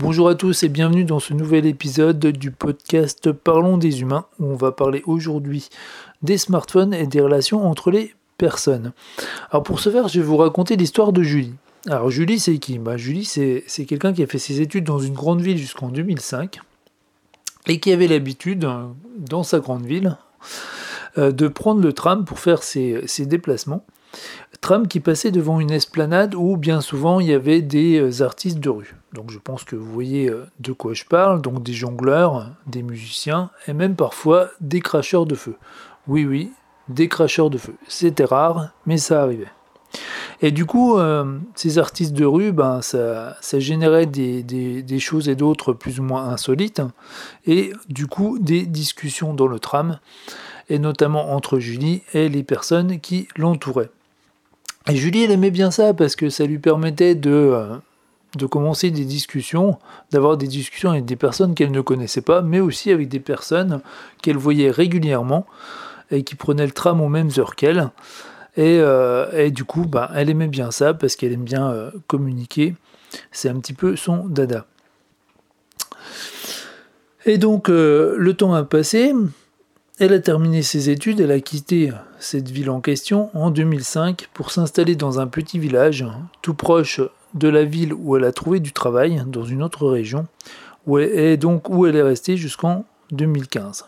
Bonjour à tous et bienvenue dans ce nouvel épisode du podcast Parlons des Humains, où on va parler aujourd'hui des smartphones et des relations entre les personnes. Alors pour ce faire, je vais vous raconter l'histoire de Julie. Alors Julie, c'est qui ? Julie, c'est quelqu'un qui a fait ses études dans une grande ville jusqu'en 2005 et qui avait l'habitude, dans sa grande ville, de prendre le tram pour faire ses déplacements. Tram qui passait devant une esplanade où bien souvent il y avait des artistes de rue. Donc je pense que vous voyez de quoi je parle, donc des jongleurs, des musiciens et même parfois des cracheurs de feu. Oui, des cracheurs de feu. C'était rare, mais ça arrivait. Et du coup, ces artistes de rue, ça générait des choses et d'autres plus ou moins insolites, et du coup des discussions dans le tram, et notamment entre Julie et les personnes qui l'entouraient. Et Julie, elle aimait bien ça parce que ça lui permettait de commencer des discussions, d'avoir des discussions avec des personnes qu'elle ne connaissait pas, mais aussi avec des personnes qu'elle voyait régulièrement et qui prenaient le tram aux mêmes heures qu'elle. Et du coup, elle aimait bien ça parce qu'elle aime bien communiquer. C'est un petit peu son dada. Et donc, le temps a passé. Elle a terminé ses études, elle a quitté cette ville en question en 2005 pour s'installer dans un petit village tout proche de la ville où elle a trouvé du travail, dans une autre région, où elle est restée jusqu'en 2015.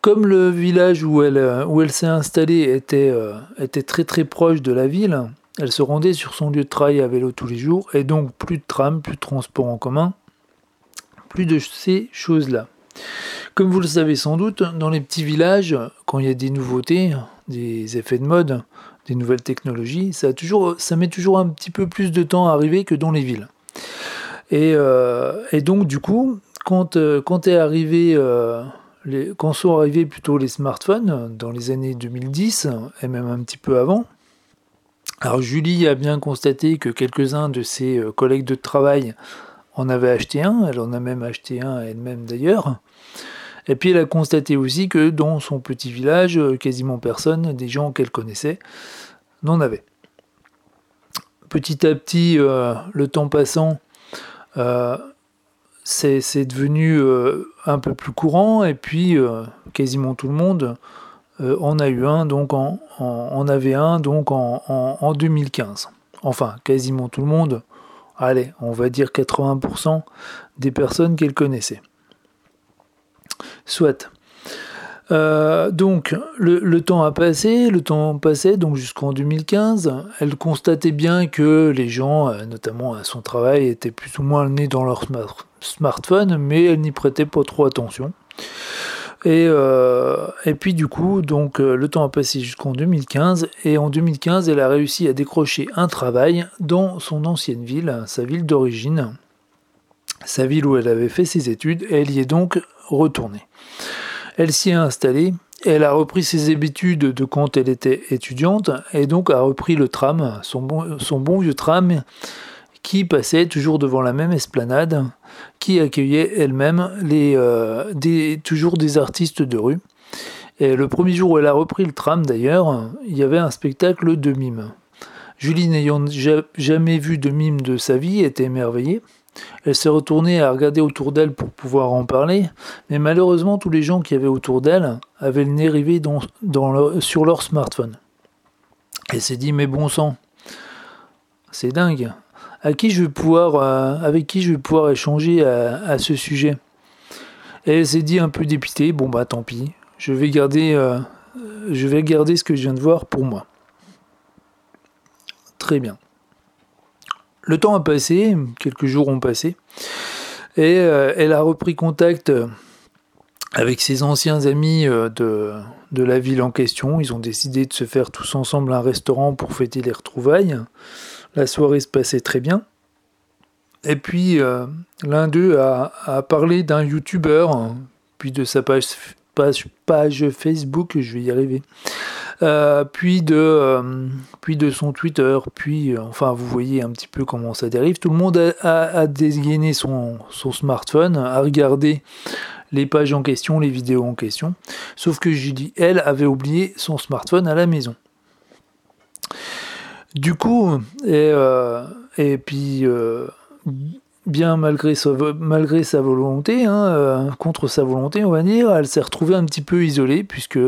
Comme le village où elle s'est installée était très très proche de la ville, elle se rendait sur son lieu de travail à vélo tous les jours, et donc plus de tram, plus de transport en commun, plus de ces choses-là. Comme vous le savez sans doute, dans les petits villages, quand il y a des nouveautés, des effets de mode, des nouvelles technologies, ça met toujours un petit peu plus de temps à arriver que dans les villes. Et donc du coup, quand sont arrivés plutôt les smartphones, dans les années 2010 et même un petit peu avant, alors Julie a bien constaté que quelques-uns de ses collègues de travail en avaient acheté un, elle en a même acheté un elle-même d'ailleurs, et puis elle a constaté aussi que dans son petit village, quasiment personne, des gens qu'elle connaissait, n'en avait. Petit à petit, le temps passant, c'est devenu un peu plus courant, et puis quasiment tout le monde en a eu un, donc en avait un donc en 2015. Enfin, quasiment tout le monde, allez, on va dire 80% des personnes qu'elle connaissait. Soit. Donc le temps a passé, donc jusqu'en 2015, elle constatait bien que les gens, notamment à son travail, étaient plus ou moins le nez dans leur smartphone, mais elle n'y prêtait pas trop attention. Et puis du coup, donc le temps a passé jusqu'en 2015, et en 2015, elle a réussi à décrocher un travail dans son ancienne ville, sa ville d'origine, sa ville où elle avait fait ses études, et elle y est donc retournée. Elle s'y est installée, elle a repris ses habitudes de quand elle était étudiante, et donc a repris le tram, son bon vieux tram, qui passait toujours devant la même esplanade, qui accueillait elle-même toujours des artistes de rue. Et le premier jour où elle a repris le tram d'ailleurs, il y avait un spectacle de mime. Julie, n'ayant jamais vu de mime de sa vie, était émerveillée. Elle s'est retournée à regarder autour d'elle pour pouvoir en parler, mais malheureusement tous les gens qui avaient autour d'elle avaient le nez rivé sur leur smartphone. Elle s'est dit, mais bon sang, c'est dingue, avec qui je vais pouvoir échanger à ce sujet. Et elle s'est dit un peu dépitée, tant pis, je vais garder ce que je viens de voir pour moi. Très bien. Le temps a passé, quelques jours ont passé, et elle a repris contact avec ses anciens amis de la ville en question. Ils ont décidé de se faire tous ensemble un restaurant pour fêter les retrouvailles. La soirée se passait très bien. Et puis, l'un d'eux a parlé d'un youtubeur, puis de sa page Facebook, je vais y arriver, puis de son Twitter, puis vous voyez un petit peu comment ça dérive. Tout le monde a dégainé son smartphone, a regardé les pages en question, les vidéos en question, sauf que Julie, elle, avait oublié son smartphone à la maison. Du coup, et puis bien malgré sa volonté, contre sa volonté, on va dire, elle s'est retrouvée un petit peu isolée, puisque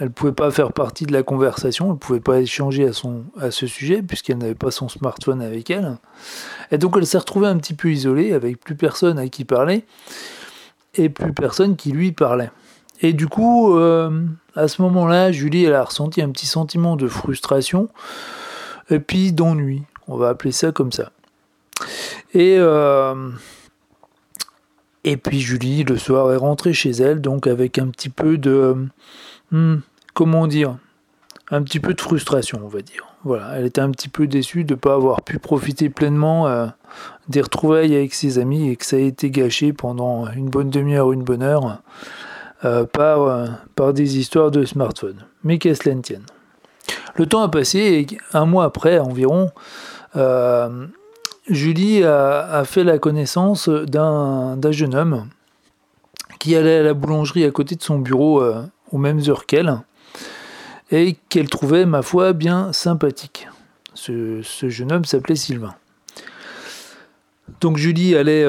elle pouvait pas faire partie de la conversation, elle pouvait pas échanger à ce sujet, puisqu'elle n'avait pas son smartphone avec elle. Et donc elle s'est retrouvée un petit peu isolée, avec plus personne à qui parler, et plus personne qui lui parlait. Et du coup, à ce moment-là, Julie, elle a ressenti un petit sentiment de frustration, et puis d'ennui, on va appeler ça comme ça. Et puis Julie, le soir, est rentrée chez elle, donc avec un petit peu de... comment dire, un petit peu de frustration, on va dire. Voilà, elle était un petit peu déçue de ne pas avoir pu profiter pleinement des retrouvailles avec ses amis et que ça a été gâché pendant une bonne demi-heure, une bonne heure, par des histoires de smartphone. Mais qu'à cela ne tienne. Le temps a passé et un mois après environ, Julie a fait la connaissance d'un jeune homme qui allait à la boulangerie à côté de son bureau aux mêmes heures qu'elle, et qu'elle trouvait, ma foi, bien sympathique. Ce jeune homme s'appelait Sylvain. Donc Julie allait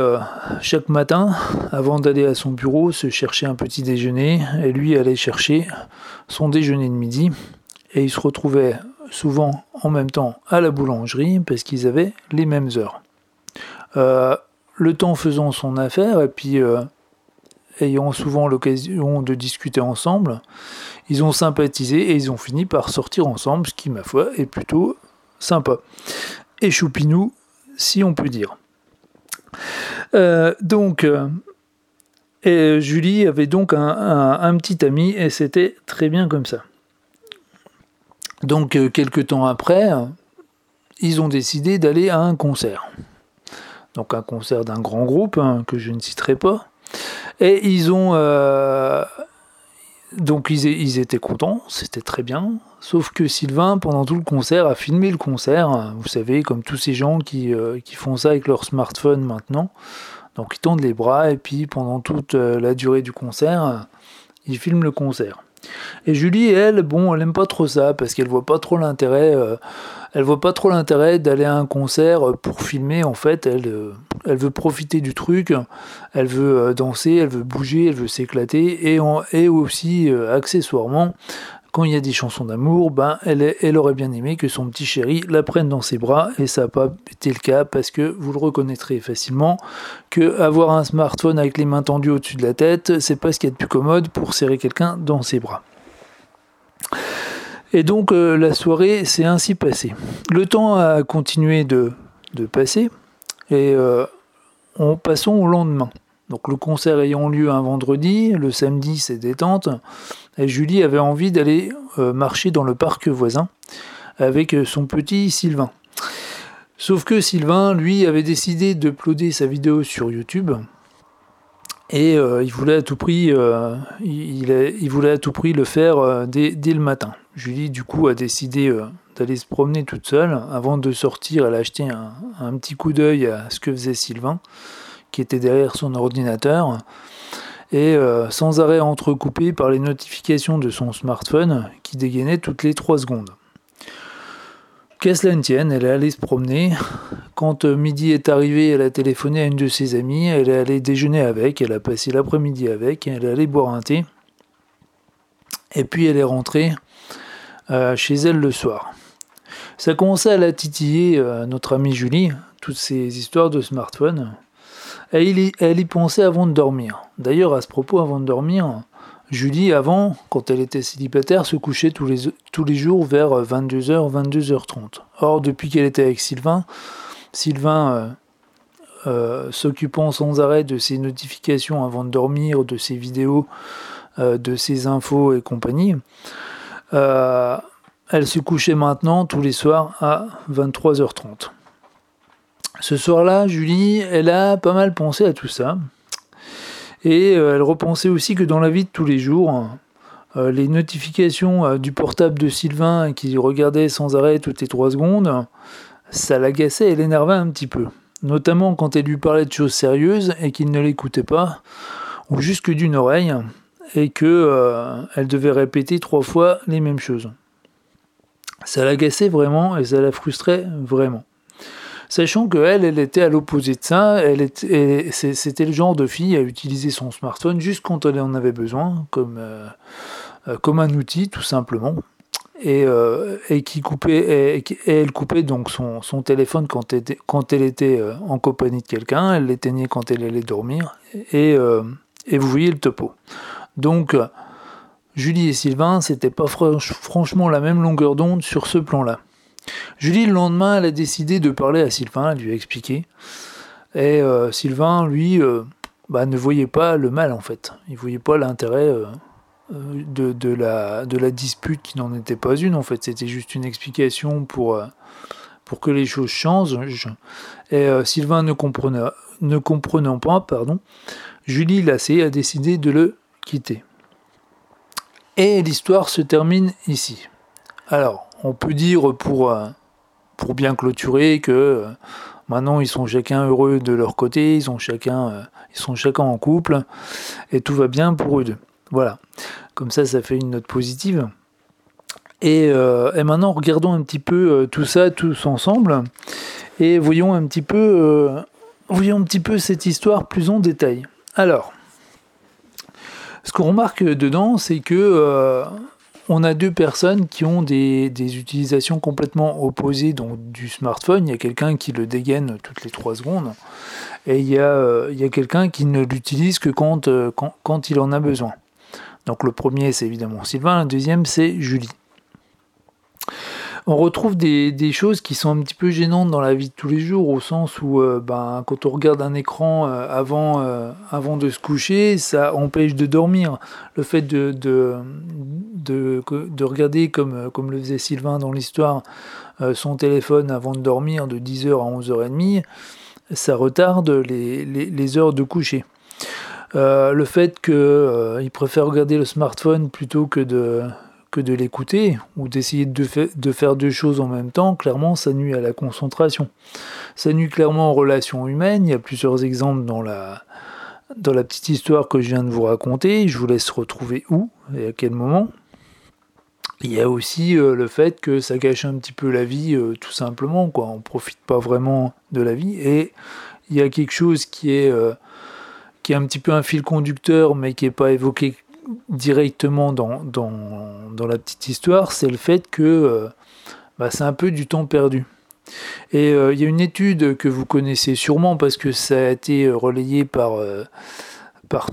chaque matin, avant d'aller à son bureau, se chercher un petit déjeuner, et lui allait chercher son déjeuner de midi, et ils se retrouvaient souvent en même temps à la boulangerie, parce qu'ils avaient les mêmes heures. Le temps faisant son affaire, et puis... ayant souvent l'occasion de discuter ensemble, ils ont sympathisé et ils ont fini par sortir ensemble, ce qui, ma foi, est plutôt sympa. Et choupinou, si on peut dire. Et Julie avait donc un petit ami et c'était très bien comme ça. Donc, quelques temps après, ils ont décidé d'aller à un concert. Donc, un concert d'un grand groupe que je ne citerai pas. Et ils ont donc ils étaient contents, c'était très bien, sauf que Sylvain, pendant tout le concert, a filmé le concert, vous savez, comme tous ces gens qui font ça avec leur smartphone maintenant. Donc ils tendent les bras et puis pendant toute la durée du concert, ils filment le concert. Et Julie, elle, elle aime pas trop ça parce qu'elle voit pas trop l'intérêt. Elle voit pas trop l'intérêt d'aller à un concert pour filmer. En fait, elle veut profiter du truc. Elle veut danser, elle veut bouger, elle veut s'éclater. Et aussi, accessoirement, quand il y a des chansons d'amour, elle aurait bien aimé que son petit chéri la prenne dans ses bras. Et ça n'a pas été le cas parce que vous le reconnaîtrez facilement que avoir un smartphone avec les mains tendues au-dessus de la tête, c'est pas ce qu'il y a de plus commode pour serrer quelqu'un dans ses bras. Et donc la soirée s'est ainsi passée. Le temps a continué de passer et passons au lendemain. Donc le concert ayant lieu un vendredi, le samedi c'est détente et Julie avait envie d'aller marcher dans le parc voisin avec son petit Sylvain. Sauf que Sylvain, lui, avait décidé d'uploader sa vidéo sur YouTube. Et il voulait à tout prix le faire dès le matin. Julie, du coup, a décidé d'aller se promener toute seule. Avant de sortir, elle a jeté un petit coup d'œil à ce que faisait Sylvain, qui était derrière son ordinateur. Et sans arrêt entrecoupé par les notifications de son smartphone, qui dégainait toutes les 3 secondes. Qu'à cela ne tienne, elle est allée se promener. Quand midi est arrivé, elle a téléphoné à une de ses amies, elle est allée déjeuner avec, elle a passé l'après-midi avec, elle est allée boire un thé. Et puis elle est rentrée chez elle le soir. Ça commençait à la titiller, notre amie Julie, toutes ces histoires de smartphone. Et elle y pensait avant de dormir. D'ailleurs, à ce propos, avant de dormir... Julie, avant, quand elle était célibataire, se couchait tous les jours vers 22h, 22h30. Or, depuis qu'elle était avec Sylvain s'occupant sans arrêt de ses notifications avant de dormir, de ses vidéos, de ses infos et compagnie, elle se couchait maintenant tous les soirs à 23h30. Ce soir-là, Julie, elle a pas mal pensé à tout ça. Et elle repensait aussi que dans la vie de tous les jours, les notifications du portable de Sylvain qui regardait sans arrêt toutes les 3 secondes, ça l'agaçait et l'énervait un petit peu. Notamment quand elle lui parlait de choses sérieuses et qu'il ne l'écoutait pas, ou juste que d'une oreille, et qu'elle devait répéter 3 fois les mêmes choses. Ça l'agaçait vraiment et ça la frustrait vraiment. sachant qu'elle était à l'opposé de ça, c'était le genre de fille à utiliser son smartphone juste quand elle en avait besoin, comme un outil tout simplement, et elle coupait donc son téléphone quand elle était en compagnie de quelqu'un, elle l'éteignait quand elle allait dormir, et vous voyez le topo. Donc Julie et Sylvain, c'était pas franchement la même longueur d'onde sur ce plan-là. Julie, le lendemain, elle a décidé de parler à Sylvain, elle lui a expliqué. Et Sylvain, lui, ne voyait pas le mal, en fait. Il voyait pas l'intérêt de la dispute qui n'en était pas une, en fait. C'était juste une explication pour que les choses changent. Et Sylvain ne comprenant pas, Julie, lassée, a décidé de le quitter. Et l'histoire se termine ici. Alors, on peut dire pour bien clôturer que maintenant ils sont chacun heureux de leur côté, ils sont chacun en couple et tout va bien pour eux deux. Voilà. Comme ça fait une note positive. Et maintenant regardons un petit peu tout ça tous ensemble et voyons un petit peu cette histoire plus en détail. Alors, ce qu'on remarque dedans, c'est que on a deux personnes qui ont des utilisations complètement opposées donc, du smartphone. Il y a quelqu'un qui le dégaine toutes les 3 secondes et il y a quelqu'un qui ne l'utilise que quand il en a besoin. Donc le premier, c'est évidemment Sylvain, le deuxième, c'est Julie. On retrouve des choses qui sont un petit peu gênantes dans la vie de tous les jours, au sens où quand on regarde un écran avant de se coucher, ça empêche de dormir. Le fait de regarder, comme le faisait Sylvain dans l'histoire, son téléphone avant de dormir de 10h à 11h30, ça retarde les heures de coucher. Le fait qu'il préfère regarder le smartphone plutôt que de l'écouter ou d'essayer de faire 2 choses en même temps, clairement ça nuit à la concentration. Ça nuit clairement aux relations humaines. Il y a plusieurs exemples dans la petite histoire que je viens de vous raconter. Je vous laisse retrouver où et à quel moment. Il y a aussi le fait que ça gâche un petit peu la vie, tout simplement, quoi. On profite pas vraiment de la vie. Et il y a quelque chose qui est un petit peu un fil conducteur mais qui n'est pas évoqué directement dans la petite histoire, c'est le fait que c'est un peu du temps perdu. Et il y a une étude que vous connaissez sûrement parce que ça a été relayé par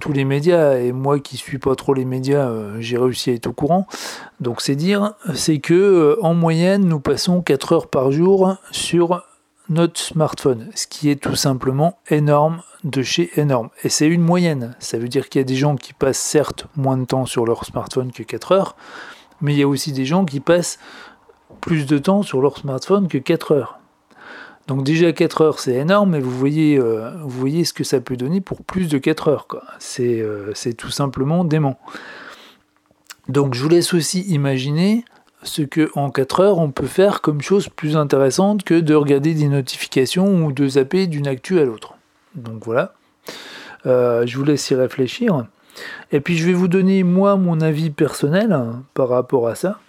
tous les médias, et moi qui suis pas trop les médias, j'ai réussi à être au courant. Donc c'est que en moyenne, nous passons 4 heures par jour sur notre smartphone, ce qui est tout simplement énorme de chez énorme. Et c'est une moyenne, ça veut dire qu'il y a des gens qui passent certes moins de temps sur leur smartphone que 4 heures, mais il y a aussi des gens qui passent plus de temps sur leur smartphone que 4 heures. Donc déjà 4 heures c'est énorme, et vous voyez ce que ça peut donner pour plus de 4 heures, quoi. C'est tout simplement dément. Donc je vous laisse aussi imaginer ce que en 4 heures on peut faire comme chose plus intéressante que de regarder des notifications ou de zapper d'une actu à l'autre. Donc voilà, je vous laisse y réfléchir. Et puis je vais vous donner moi mon avis personnel par rapport à ça,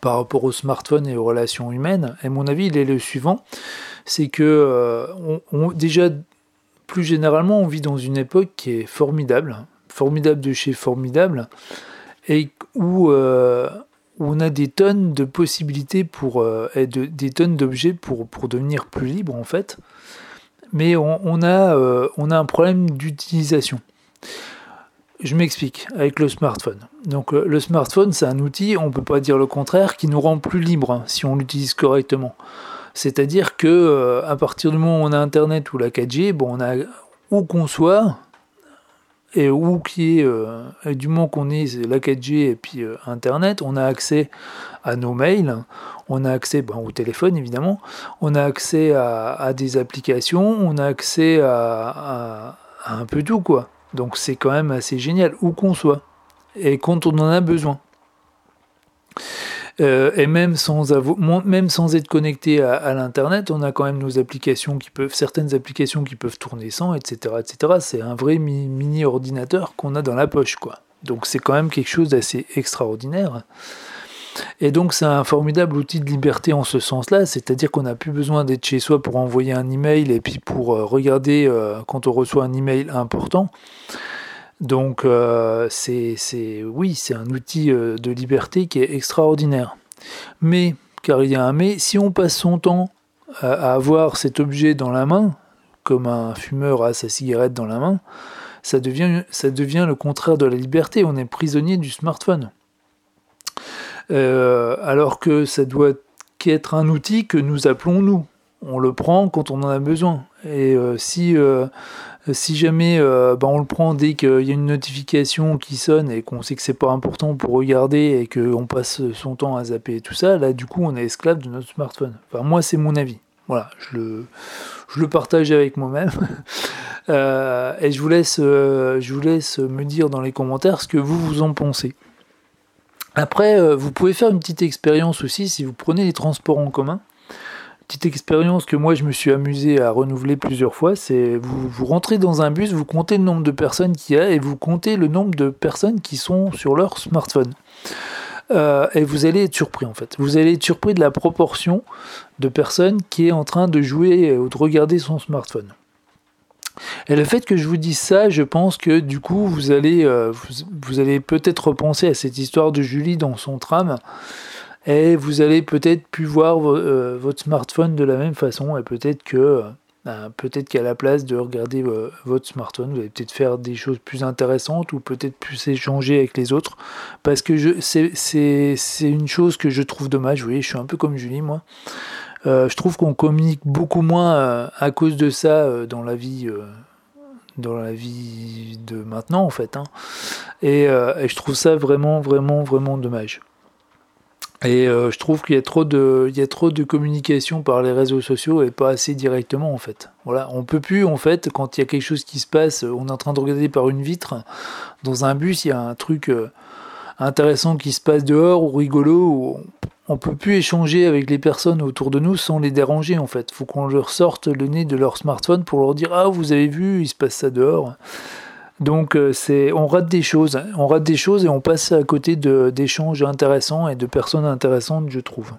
par rapport aux smartphones et aux relations humaines. Et mon avis il est le suivant, c'est que déjà plus généralement on vit dans une époque qui est formidable de chez formidable, et où on a des tonnes de possibilités des tonnes d'objets pour devenir plus libre en fait, mais on a un problème d'utilisation. Je m'explique avec le smartphone. Donc le smartphone c'est un outil, on peut pas dire le contraire, qui nous rend plus libre si on l'utilise correctement. C'est-à-dire que à partir du moment où on a Internet ou la 4G, on a où qu'on soit, et où qui est du moment qu'on ait la 4G et puis Internet, on a accès à nos mails, on a accès au téléphone évidemment, on a accès à des applications, on a accès à un peu tout quoi. Donc c'est quand même assez génial où qu'on soit et quand on en a besoin. Et même sans être connecté à l'internet, on a quand même nos applications certaines applications qui peuvent tourner sans, etc., etc. C'est un vrai mini ordinateur qu'on a dans la poche, quoi. Donc c'est quand même quelque chose d'assez extraordinaire. Et donc c'est un formidable outil de liberté en ce sens-là, c'est-à-dire qu'on n'a plus besoin d'être chez soi pour envoyer un email et puis pour regarder quand on reçoit un email important. Donc c'est un outil de liberté qui est extraordinaire. Mais, car il y a un mais, si on passe son temps à avoir cet objet dans la main, comme un fumeur a sa cigarette dans la main, ça devient le contraire de la liberté, on est prisonnier du smartphone. Alors que ça doit être un outil que nous appelons nous. On le prend quand on en a besoin. Et si jamais on le prend dès qu'il y a une notification qui sonne et qu'on sait que c'est pas important pour regarder et qu'on passe son temps à zapper et tout ça, là du coup on est esclave de notre smartphone. Enfin moi c'est mon avis. Voilà, je le partage avec moi-même. Et je vous laisse me dire dans les commentaires ce que vous en pensez. Après, vous pouvez faire une petite expérience aussi si vous prenez les transports en commun. Petite expérience que moi je me suis amusé à renouveler plusieurs fois, c'est vous rentrez dans un bus, vous comptez le nombre de personnes qu'il y a et vous comptez le nombre de personnes qui sont sur leur smartphone. Et vous allez être surpris en fait. Vous allez être surpris de la proportion de personnes qui est en train de jouer ou de regarder son smartphone. Et le fait que je vous dise ça, je pense que du coup, vous allez peut-être repenser à cette histoire de Julie dans son tram, et vous allez peut-être plus voir votre smartphone de la même façon, et peut-être qu'à la place de regarder votre smartphone, vous allez peut-être faire des choses plus intéressantes, ou peut-être plus échanger avec les autres, parce que c'est une chose que je trouve dommage. Vous voyez, je suis un peu comme Julie, moi. Je trouve qu'on communique beaucoup moins à cause de ça dans la vie de maintenant en fait. Hein. Et je trouve ça vraiment vraiment vraiment dommage. Et je trouve qu'il y a trop de communication par les réseaux sociaux et pas assez directement en fait. Voilà, on peut plus en fait quand il y a quelque chose qui se passe, on est en train de regarder par une vitre dans un bus, il y a un truc intéressant qui se passe dehors ou rigolo ou on peut plus échanger avec les personnes autour de nous sans les déranger en fait. Faut qu'on leur sorte le nez de leur smartphone pour leur dire ah vous avez vu il se passe ça dehors. Donc on rate des choses et on passe à côté d'échanges intéressants et de personnes intéressantes je trouve.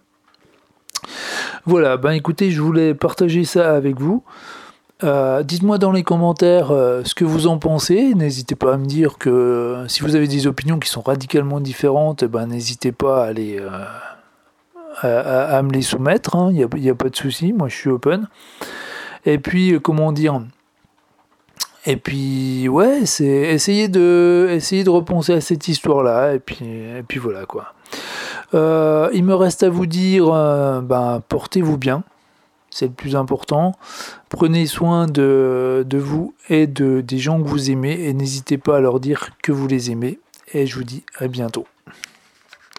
Voilà écoutez je voulais partager ça avec vous. Dites-moi dans les commentaires ce que vous en pensez, n'hésitez pas à me dire que si vous avez des opinions qui sont radicalement différentes, n'hésitez pas à les à me les soumettre, hein. y a pas de souci, moi je suis open. Et puis c'est essayer de repenser à cette histoire-là et puis voilà quoi. Il me reste à vous dire portez-vous bien, c'est le plus important. Prenez soin de vous et des gens que vous aimez et n'hésitez pas à leur dire que vous les aimez et je vous dis à bientôt.